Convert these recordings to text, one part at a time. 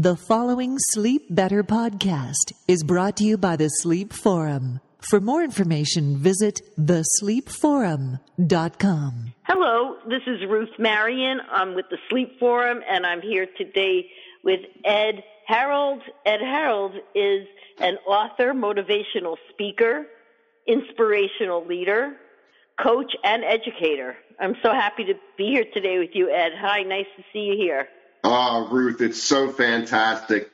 The following Sleep Better podcast is brought to you by the Sleep Forum. For more information, visit thesleepforum.com. Hello, this is Ruth Marion. I'm with the Sleep Forum, and I'm here today with Ed Harreld. Ed Harreld is an author, motivational speaker, inspirational leader, coach, and educator. I'm so happy to be here today with you, Ed. Hi, nice to see you here. Oh, Ruth, it's so fantastic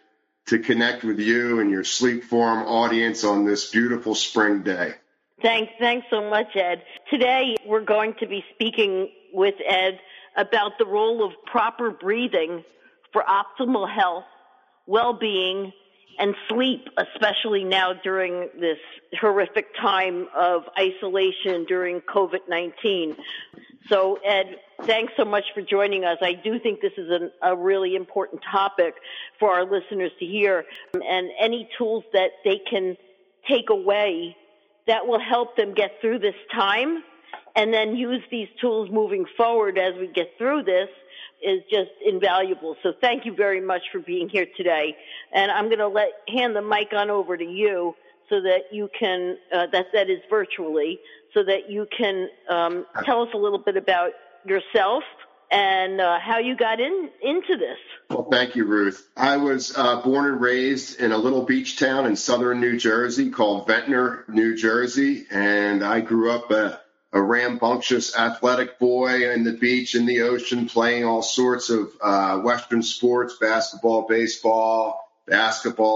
to connect with you and your Sleep Forum audience on this beautiful spring day. Thanks so much, Ed. Today, we're going to be speaking with Ed about the role of proper breathing for optimal health, well-being, and sleep, especially now during this horrific time of isolation during COVID-19. So, Ed, thanks so much for joining us. I do think this is a really important topic for our listeners to hear, and any tools that they can take away that will help them get through this time and then use these tools moving forward as we get through this is just invaluable. So thank you very much for being here today. And I'm going to hand the mic on over to you so that you can, that is virtually, so that you can tell us a little bit about yourself and how you got into this. Well, thank you, Ruth. I was born and raised in a little beach town in southern New Jersey called Ventnor, New Jersey, and I grew up a rambunctious athletic boy in the beach, in the ocean, playing all sorts of Western sports, basketball, baseball,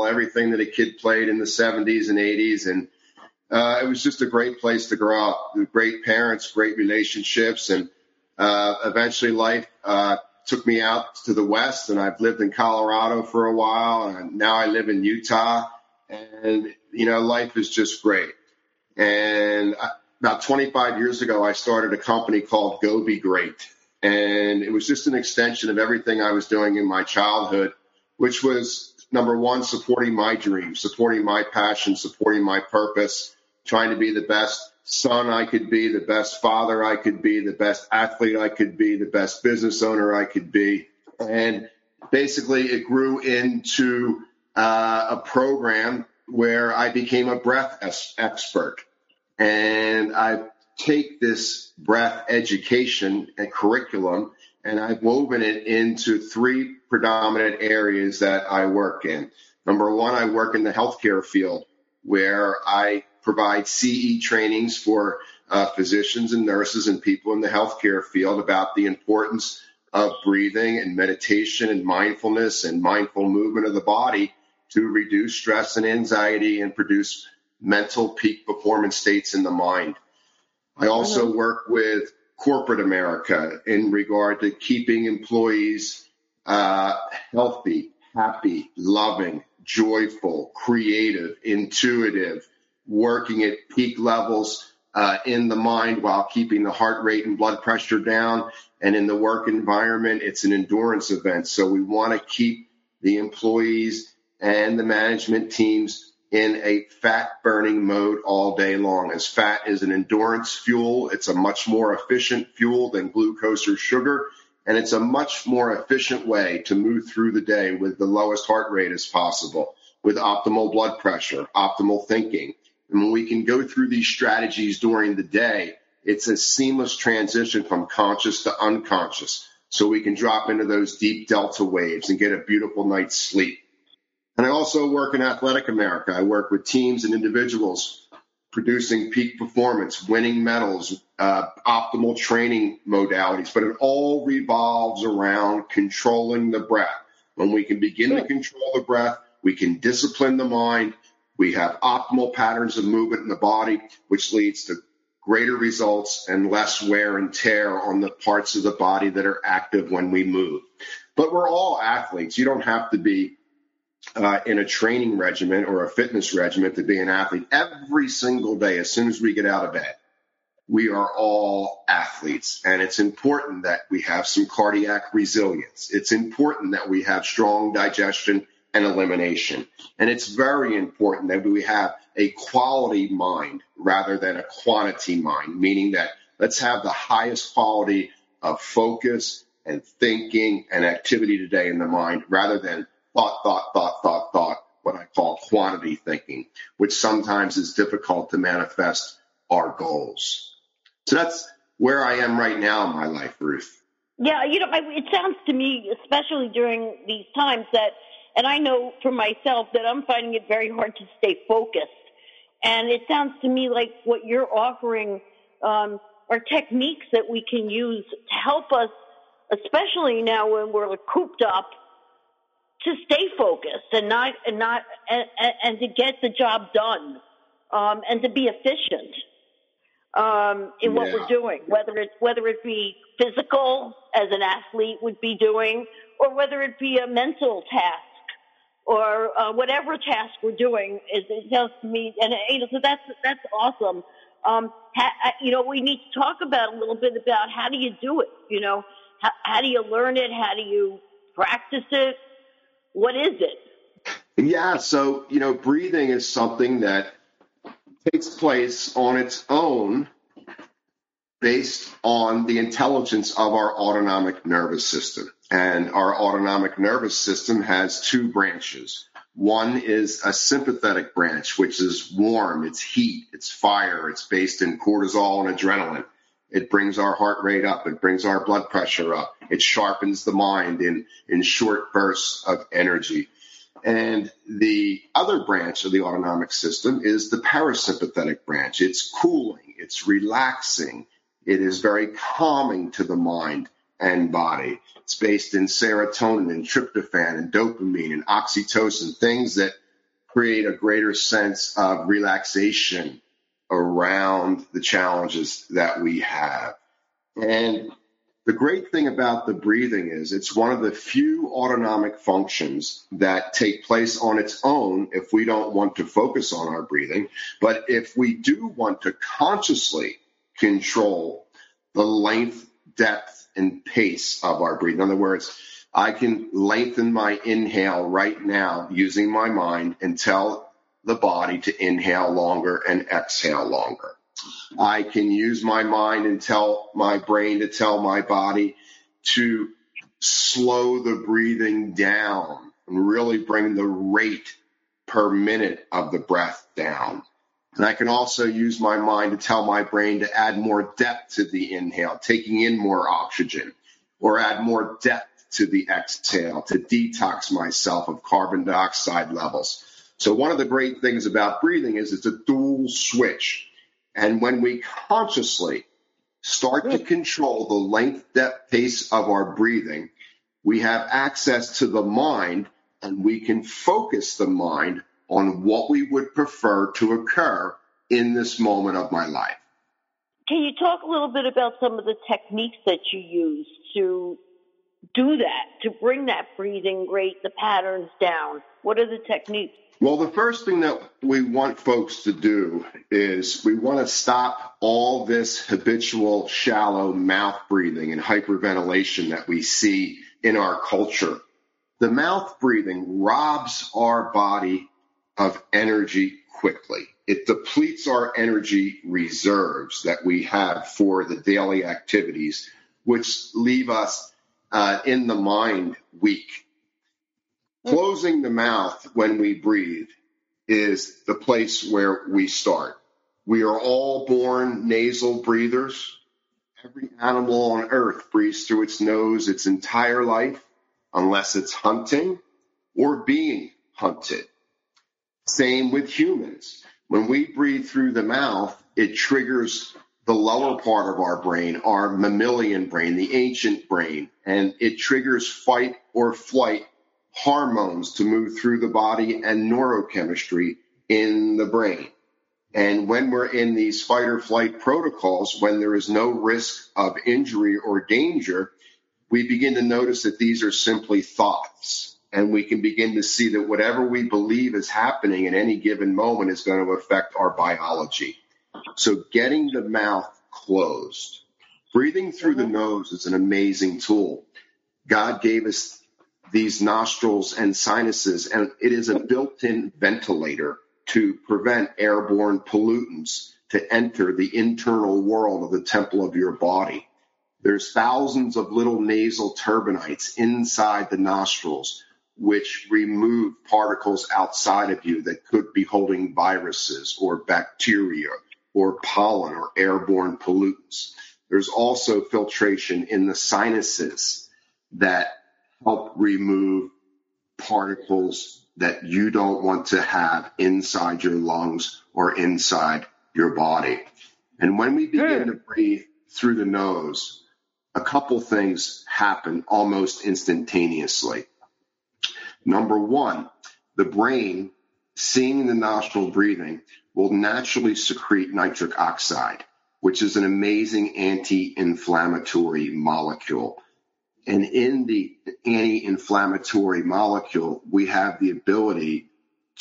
everything that a kid played in the 70s and 80s. And it was just a great place to grow up. Great parents, great relationships. And eventually life took me out to the West, and I've lived in Colorado for a while, and now I live in Utah. And, you know, life is just great. And about 25 years ago, I started a company called Go Be Great. And it was just an extension of everything I was doing in my childhood, which was, number one, supporting my dream, supporting my passion, supporting my purpose, trying to be the best son I could be, the best father I could be, the best athlete I could be, the best business owner I could be. And basically it grew into a program where I became a breath expert. And I take this breath education and curriculum, and I've woven it into three predominant areas that I work in. Number one, I work in the healthcare field, where I provide CE trainings for physicians and nurses and people in the healthcare field about the importance of breathing and meditation and mindfulness and mindful movement of the body to reduce stress and anxiety and produce mental peak performance states in the mind. I also work with corporate America in regard to keeping employees healthy, happy, loving, joyful, creative, intuitive, working at peak levels in the mind while keeping the heart rate and blood pressure down. And in the work environment, it's an endurance event. So we want to keep the employees and the management teams in a fat-burning mode all day long, as fat is an endurance fuel. It's a much more efficient fuel than glucose or sugar, and it's a much more efficient way to move through the day with the lowest heart rate as possible, with optimal blood pressure, optimal thinking. And when we can go through these strategies during the day, it's a seamless transition from conscious to unconscious, so we can drop into those deep delta waves and get a beautiful night's sleep. And I also work in Athletic America. I work with teams and individuals producing peak performance, winning medals, optimal training modalities. But it all revolves around controlling the breath. When we can begin to control the breath, we can discipline the mind. We have optimal patterns of movement in the body, which leads to greater results and less wear and tear on the parts of the body that are active when we move. But we're all athletes. You don't have to be in a training regimen or a fitness regimen to be an athlete. Every single day, as soon as we get out of bed, we are all athletes. And it's important that we have some cardiac resilience. It's important that we have strong digestion and elimination. And it's very important that we have a quality mind rather than a quantity mind, meaning that let's have the highest quality of focus and thinking and activity today in the mind rather than thought, what I call quantity thinking, which sometimes is difficult to manifest our goals. So that's where I am right now in my life, Ruth. Yeah, it sounds to me, especially during these times, that, and I know for myself that I'm finding it very hard to stay focused. And it sounds to me like what you're offering are techniques that we can use to help us, especially now when we're cooped up, to stay focused and to get the job done, and to be efficient in what we're doing, whether it be physical, as an athlete would be doing, or whether it be a mental task, or whatever task we're doing. It tells me, and so that's awesome. We need to talk about a little bit about how do you do it? How do you learn it? How do you practice it? What is it? Yeah, so, breathing is something that takes place on its own based on the intelligence of our autonomic nervous system. And our autonomic nervous system has two branches. One is a sympathetic branch, which is warm, it's heat, it's fire, it's based in cortisol and adrenaline. It brings our heart rate up, it brings our blood pressure up, it sharpens the mind in short bursts of energy. And the other branch of the autonomic system is the parasympathetic branch. It's cooling, it's relaxing, it is very calming to the mind and body. It's based in serotonin and tryptophan and dopamine and oxytocin, things that create a greater sense of relaxation around the challenges that we have. And the great thing about the breathing is it's one of the few autonomic functions that take place on its own if we don't want to focus on our breathing. But if we do want to consciously control the length, depth, and pace of our breathing. In other words, I can lengthen my inhale right now using my mind and tell the body to inhale longer and exhale longer. I can use my mind and tell my brain to tell my body to slow the breathing down and really bring the rate per minute of the breath down. And I can also use my mind to tell my brain to add more depth to the inhale, taking in more oxygen, or add more depth to the exhale to detox myself of carbon dioxide levels. So one of the great things about breathing is it's a dual switch. And when we consciously start to control the length, depth, pace of our breathing, we have access to the mind, and we can focus the mind on what we would prefer to occur in this moment of my life. Can you talk a little bit about some of the techniques that you use to do that, to bring that breathing rate, the patterns down? What are the techniques? Well, the first thing that we want folks to do is we want to stop all this habitual shallow mouth breathing and hyperventilation that we see in our culture. The mouth breathing robs our body of energy quickly. It depletes our energy reserves that we have for the daily activities, which leave us in the mind weak. Closing the mouth when we breathe is the place where we start. We are all born nasal breathers. Every animal on earth breathes through its nose its entire life, unless it's hunting or being hunted. Same with humans. When we breathe through the mouth, it triggers the lower part of our brain, our mammalian brain, the ancient brain, and it triggers fight or flight hormones to move through the body and neurochemistry in the brain. And when we're in these fight or flight protocols, when there is no risk of injury or danger, we begin to notice that these are simply thoughts. And we can begin to see that whatever we believe is happening in any given moment is going to affect our biology. So getting the mouth closed. Breathing through the nose is an amazing tool. God gave us these nostrils and sinuses, and it is a built-in ventilator to prevent airborne pollutants to enter the internal world of the temple of your body. There's thousands of little nasal turbinates inside the nostrils, which remove particles outside of you that could be holding viruses or bacteria or pollen or airborne pollutants. There's also filtration in the sinuses that help remove particles that you don't want to have inside your lungs or inside your body. And when we begin to breathe through the nose, a couple things happen almost instantaneously. Number one, the brain, seeing the nostril breathing, will naturally secrete nitric oxide, which is an amazing anti-inflammatory molecule. And in the anti-inflammatory molecule, we have the ability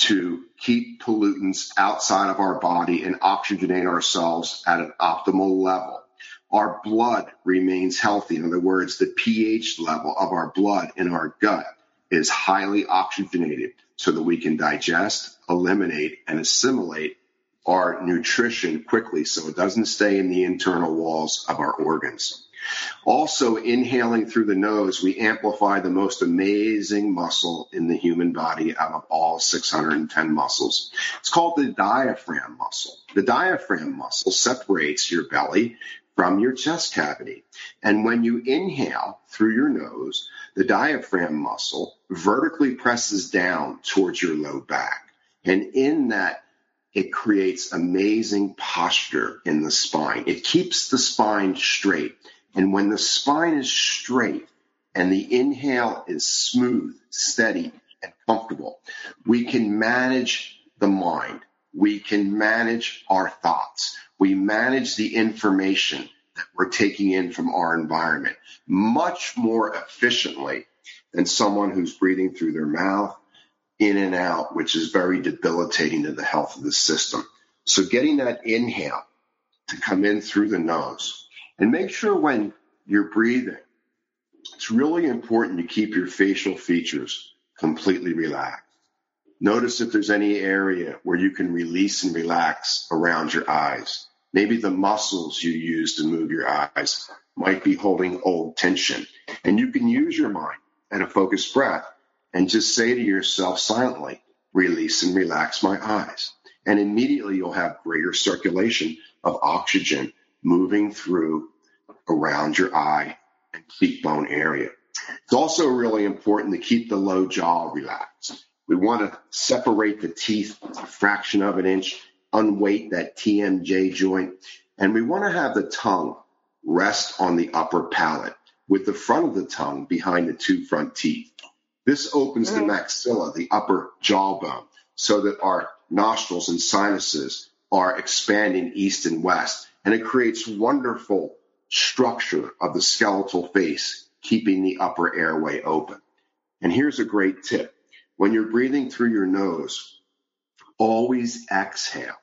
to keep pollutants outside of our body and oxygenate ourselves at an optimal level. Our blood remains healthy. In other words, the pH level of our blood in our gut is highly oxygenated so that we can digest, eliminate, and assimilate our nutrition quickly so it doesn't stay in the internal walls of our organs. Also, inhaling through the nose, we amplify the most amazing muscle in the human body out of all 610 muscles. It's called the diaphragm muscle. The diaphragm muscle separates your belly from your chest cavity. And when you inhale through your nose, the diaphragm muscle vertically presses down towards your low back. And in that, it creates amazing posture in the spine. It keeps the spine straight. And when the spine is straight and the inhale is smooth, steady, and comfortable, we can manage the mind. We can manage our thoughts. We manage the information that we're taking in from our environment much more efficiently than someone who's breathing through their mouth, in and out, which is very debilitating to the health of the system. So getting that inhale to come in through the nose, and make sure when you're breathing, it's really important to keep your facial features completely relaxed. Notice if there's any area where you can release and relax around your eyes. Maybe the muscles you use to move your eyes might be holding old tension. And you can use your mind and a focused breath and just say to yourself silently, release and relax my eyes. And immediately you'll have greater circulation of oxygen moving through around your eye and cheekbone area. It's also really important to keep the low jaw relaxed. We want to separate the teeth a fraction of an inch, unweight that TMJ joint, and we want to have the tongue rest on the upper palate with the front of the tongue behind the two front teeth. This opens the maxilla, the upper jawbone, so that our nostrils and sinuses are expanding east and west, and it creates wonderful structure of the skeletal face, keeping the upper airway open. And here's a great tip. When you're breathing through your nose, always exhale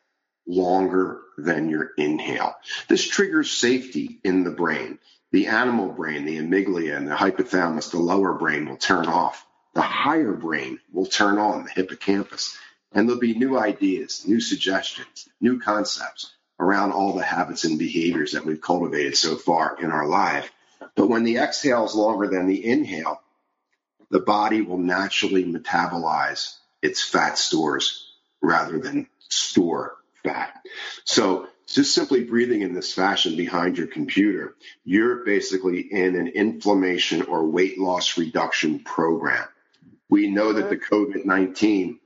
longer than your inhale. This triggers safety in the brain. The animal brain, the amygdala and the hypothalamus, the lower brain will turn off. The higher brain will turn on, the hippocampus. And there'll be new ideas, new suggestions, new concepts around all the habits and behaviors that we've cultivated so far in our life. But when the exhale is longer than the inhale, the body will naturally metabolize its fat stores rather than store fat. So just simply breathing in this fashion behind your computer, you're basically in an inflammation or weight loss reduction program. We know that the COVID-19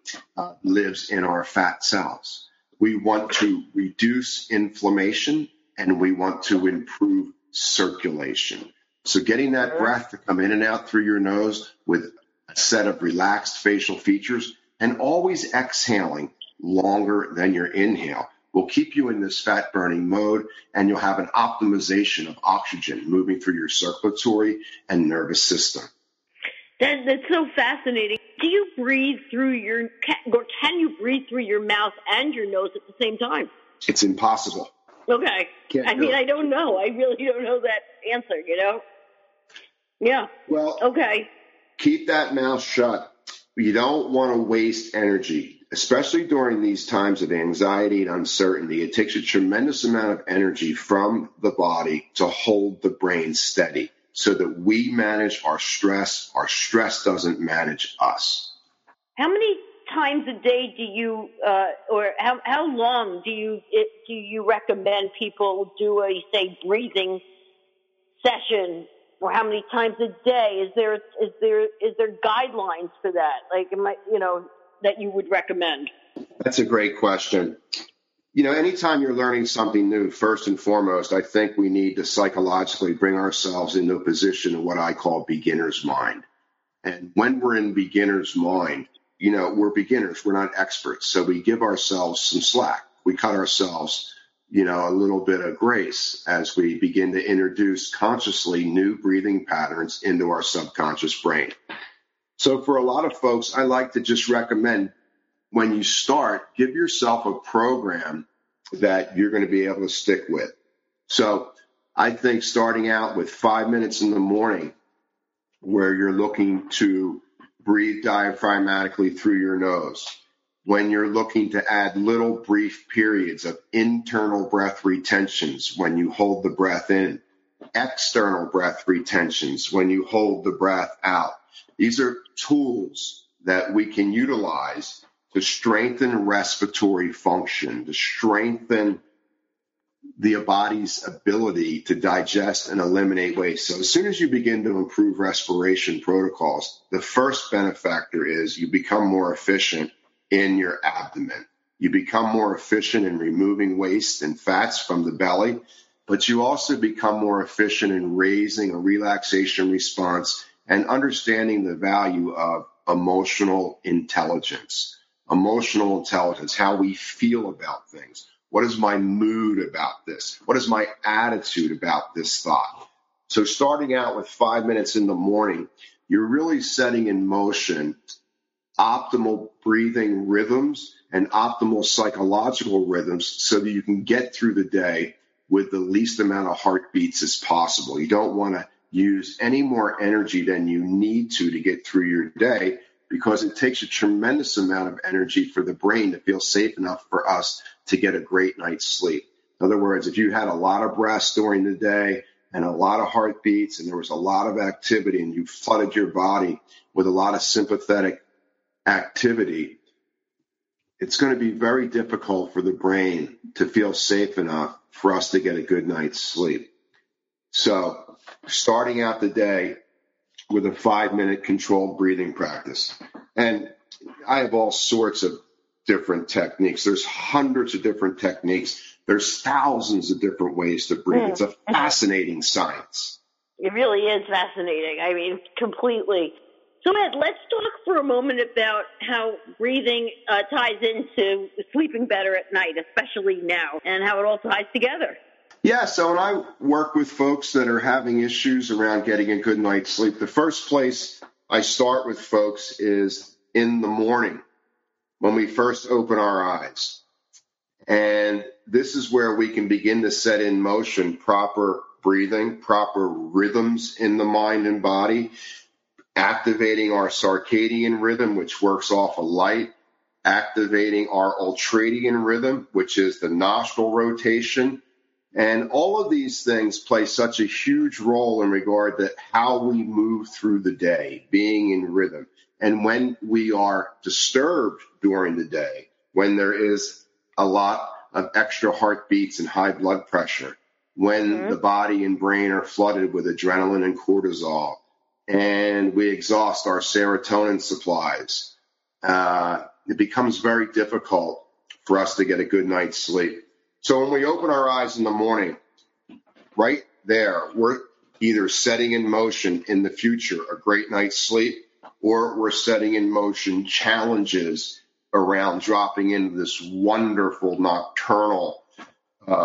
lives in our fat cells. We want to reduce inflammation and we want to improve circulation. So getting that breath to come in and out through your nose with a set of relaxed facial features and always exhaling longer than your inhale will keep you in this fat-burning mode, and you'll have an optimization of oxygen moving through your circulatory and nervous system. That's so fascinating. Do you breathe through your – or can you breathe through your mouth and your nose at the same time? It's impossible. Okay. I don't know. I really don't know that answer, you know? Yeah. Well, okay. Keep that mouth shut. You don't want to waste energy, especially during these times of anxiety and uncertainty. It takes a tremendous amount of energy from the body to hold the brain steady. so that we manage our stress. Our stress doesn't manage us. How many times a day do you, or how long do you recommend people do a, say, breathing session? Or how many times a day? Is there guidelines for that? Like, that you would recommend? That's a great question. You know, anytime you're learning something new, first and foremost, I think we need to psychologically bring ourselves into a position of what I call beginner's mind. And when we're in beginner's mind, you know, we're beginners, we're not experts. So we give ourselves some slack. We cut ourselves, you know, a little bit of grace as we begin to introduce consciously new breathing patterns into our subconscious brain. So for a lot of folks, I like to just recommend when you start, give yourself a program that you're going to be able to stick with. So I think starting out with 5 minutes in the morning where you're looking to breathe diaphragmatically through your nose. When you're looking to add little brief periods of internal breath retentions when you hold the breath in, external breath retentions when you hold the breath out. These are tools that we can utilize to strengthen respiratory function, to strengthen the body's ability to digest and eliminate waste. So as soon as you begin to improve respiration protocols, the first benefactor is you become more efficient in your abdomen. You become more efficient in removing waste and fats from the belly, but you also become more efficient in raising a relaxation response and understanding the value of emotional intelligence. Emotional intelligence, how we feel about things. What is my mood about this? What is my attitude about this thought? So starting out with 5 minutes in the morning, you're really setting in motion optimal breathing rhythms and optimal psychological rhythms so that you can get through the day with the least amount of heartbeats as possible. You don't want to use any more energy than you need to get through your day, because it takes a tremendous amount of energy for the brain to feel safe enough for us to get a great night's sleep. In other words, if you had a lot of breaths during the day and a lot of heartbeats and there was a lot of activity and you flooded your body with a lot of sympathetic activity, it's going to be very difficult for the brain to feel safe enough for us to get a good night's sleep. So starting out the day with a 5-minute controlled breathing practice. And I have all sorts of different techniques. There's hundreds of different techniques. There's thousands of different ways to breathe. It's a fascinating science. It really is fascinating. I mean, completely. So, Ed, let's talk for a moment about how breathing ties into sleeping better at night, especially now, and how it all ties together. Yeah, so when I work with folks that are having issues around getting a good night's sleep, the first place I start with folks is in the morning when we first open our eyes. And this is where we can begin to set in motion proper breathing, proper rhythms in the mind and body, activating our circadian rhythm, which works off of light, activating our ultradian rhythm, which is the nostril rotation. And all of these things play such a huge role in regard to how we move through the day, being in rhythm. And when we are disturbed during the day, when there is a lot of extra heartbeats and high blood pressure, when the body and brain are flooded with adrenaline and cortisol, and we exhaust our serotonin supplies, it becomes very difficult for us to get a good night's sleep. So when we open our eyes in the morning, right there, we're either setting in motion in the future a great night's sleep, or we're setting in motion challenges around dropping into this wonderful nocturnal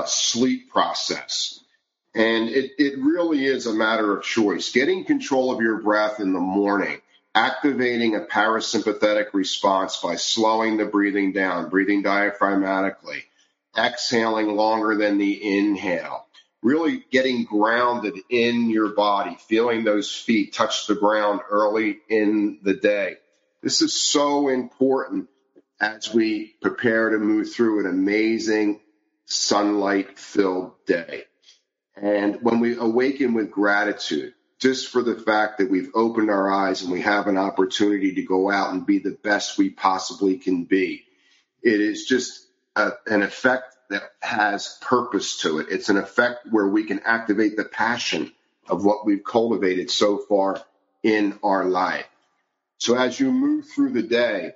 sleep process. And it really is a matter of choice. Getting control of your breath in the morning, activating a parasympathetic response by slowing the breathing down, breathing diaphragmatically, exhaling longer than the inhale, really getting grounded in your body, feeling those feet touch the ground early in the day. This is so important as we prepare to move through an amazing sunlight-filled day. And when we awaken with gratitude just for the fact that we've opened our eyes and we have an opportunity to go out and be the best we possibly can be. It is just an effect that has purpose to it. It's an effect where we can activate the passion of what we've cultivated so far in our life. So as you move through the day,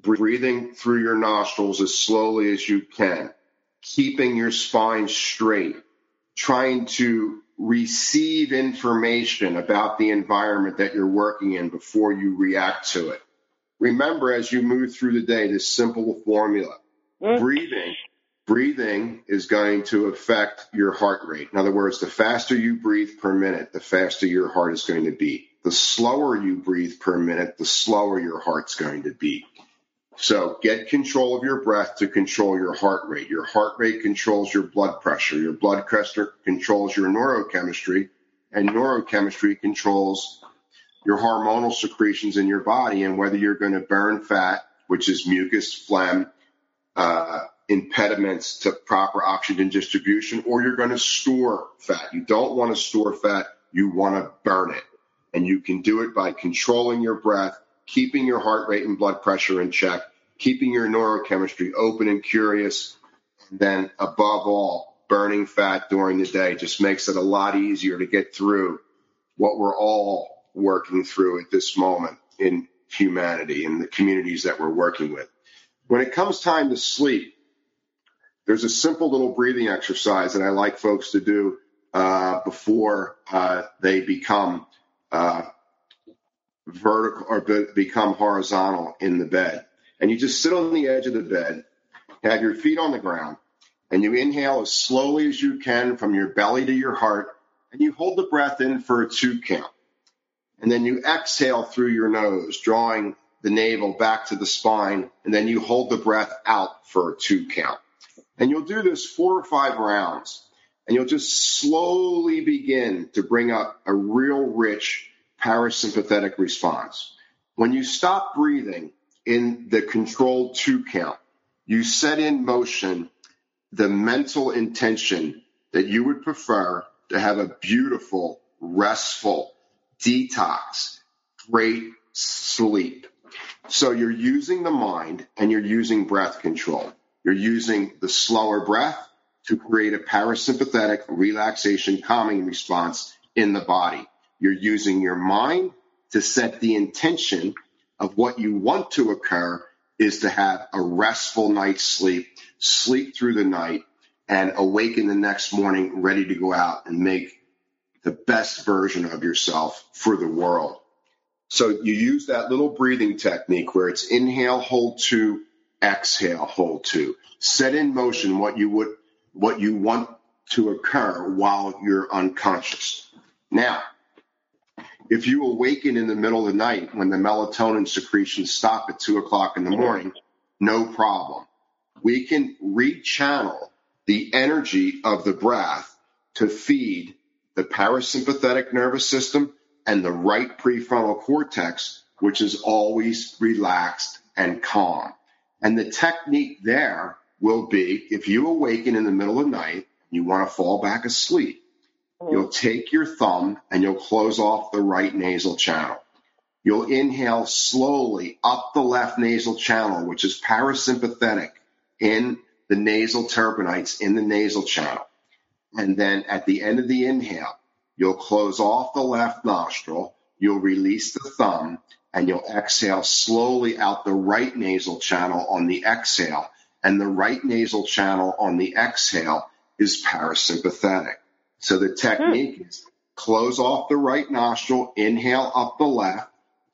breathing through your nostrils as slowly as you can, keeping your spine straight, trying to receive information about the environment that you're working in before you react to it. Remember, as you move through the day, this simple formula. Breathing is going to affect your heart rate. In other words, the faster you breathe per minute, the faster your heart is going to beat. The slower you breathe per minute, the slower your heart's going to beat. So get control of your breath to control your heart rate. Your heart rate controls your blood pressure. Your blood pressure controls your neurochemistry, and neurochemistry controls your hormonal secretions in your body and whether you're going to burn fat, which is mucus, phlegm, impediments to proper oxygen distribution, or you're going to store fat. You don't want to store fat. You want to burn it. And you can do it by controlling your breath, keeping your heart rate and blood pressure in check, keeping your neurochemistry open and curious, and then above all, burning fat during the day just makes it a lot easier to get through what we're all working through at this moment in humanity and the communities that we're working with. When it comes time to sleep, there's a simple little breathing exercise that I like folks to do before they become vertical or become horizontal in the bed. And you just sit on the edge of the bed, have your feet on the ground, and you inhale as slowly as you can from your belly to your heart, and you hold the breath in for a 2 count. And then you exhale through your nose, drawing the navel back to the spine, and then you hold the breath out for a 2 count. And you'll do this 4 or 5 rounds, and you'll just slowly begin to bring up a real rich parasympathetic response. When you stop breathing in the controlled 2 count, you set in motion the mental intention that you would prefer to have a beautiful, restful detox, great sleep. So you're using the mind and you're using breath control. You're using the slower breath to create a parasympathetic relaxation calming response in the body. You're using your mind to set the intention of what you want to occur is to have a restful night's sleep, sleep through the night, and awaken the next morning ready to go out and make the best version of yourself for the world. So you use that little breathing technique where it's inhale, hold 2, exhale, hold 2. Set in motion what you want to occur while you're unconscious. Now, if you awaken in the middle of the night when the melatonin secretions stop at 2 o'clock in the morning, no problem. We can rechannel the energy of the breath to feed the parasympathetic nervous system and the right prefrontal cortex, which is always relaxed and calm. And the technique there will be, if you awaken in the middle of the night, you want to fall back asleep, you'll take your thumb and you'll close off the right nasal channel. You'll inhale slowly up the left nasal channel, which is parasympathetic in the nasal turbinates in the nasal channel. And then at the end of the inhale, you'll close off the left nostril, you'll release the thumb, and you'll exhale slowly out the right nasal channel on the exhale. And the right nasal channel on the exhale is parasympathetic. So the technique is close off the right nostril, inhale up the left,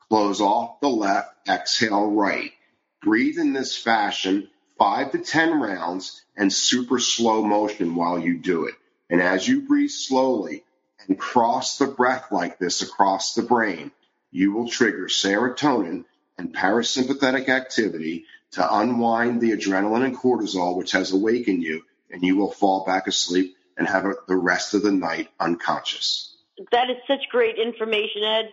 close off the left, exhale right. Breathe in this fashion 5 to 10 rounds and super slow motion while you do it. And as you breathe slowly and cross the breath like this across the brain, you will trigger serotonin and parasympathetic activity to unwind the adrenaline and cortisol, which has awakened you, and you will fall back asleep and have the rest of the night unconscious. That is such great information, Ed.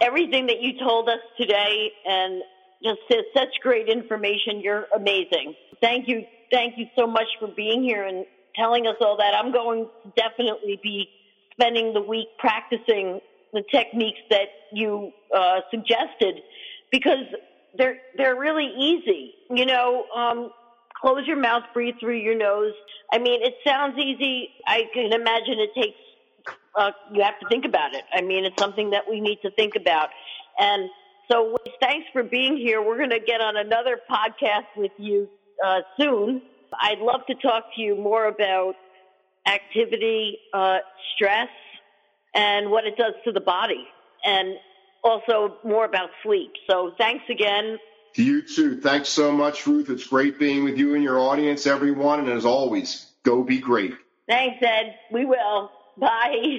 Everything that you told us today and just such great information. You're amazing. Thank you. Thank you so much for being here and telling us all that. I'm going to definitely be spending the week practicing the techniques that you suggested, because they're really easy. You know, close your mouth, breathe through your nose. I mean, it sounds easy. I can imagine it takes, you have to think about it. I mean, it's something that we need to think about. And so thanks for being here. We're going to get on another podcast with you soon. I'd love to talk to you more about activity, stress, and what it does to the body, and also more about sleep. So thanks again. To you too. Thanks so much, Ruth. It's great being with you and your audience, everyone. And as always, go be great. Thanks, Ed. We will. Bye.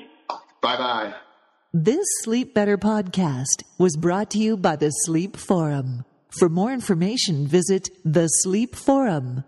Bye-bye. This Sleep Better podcast was brought to you by the Sleep Forum. For more information, visit thesleepforum.com.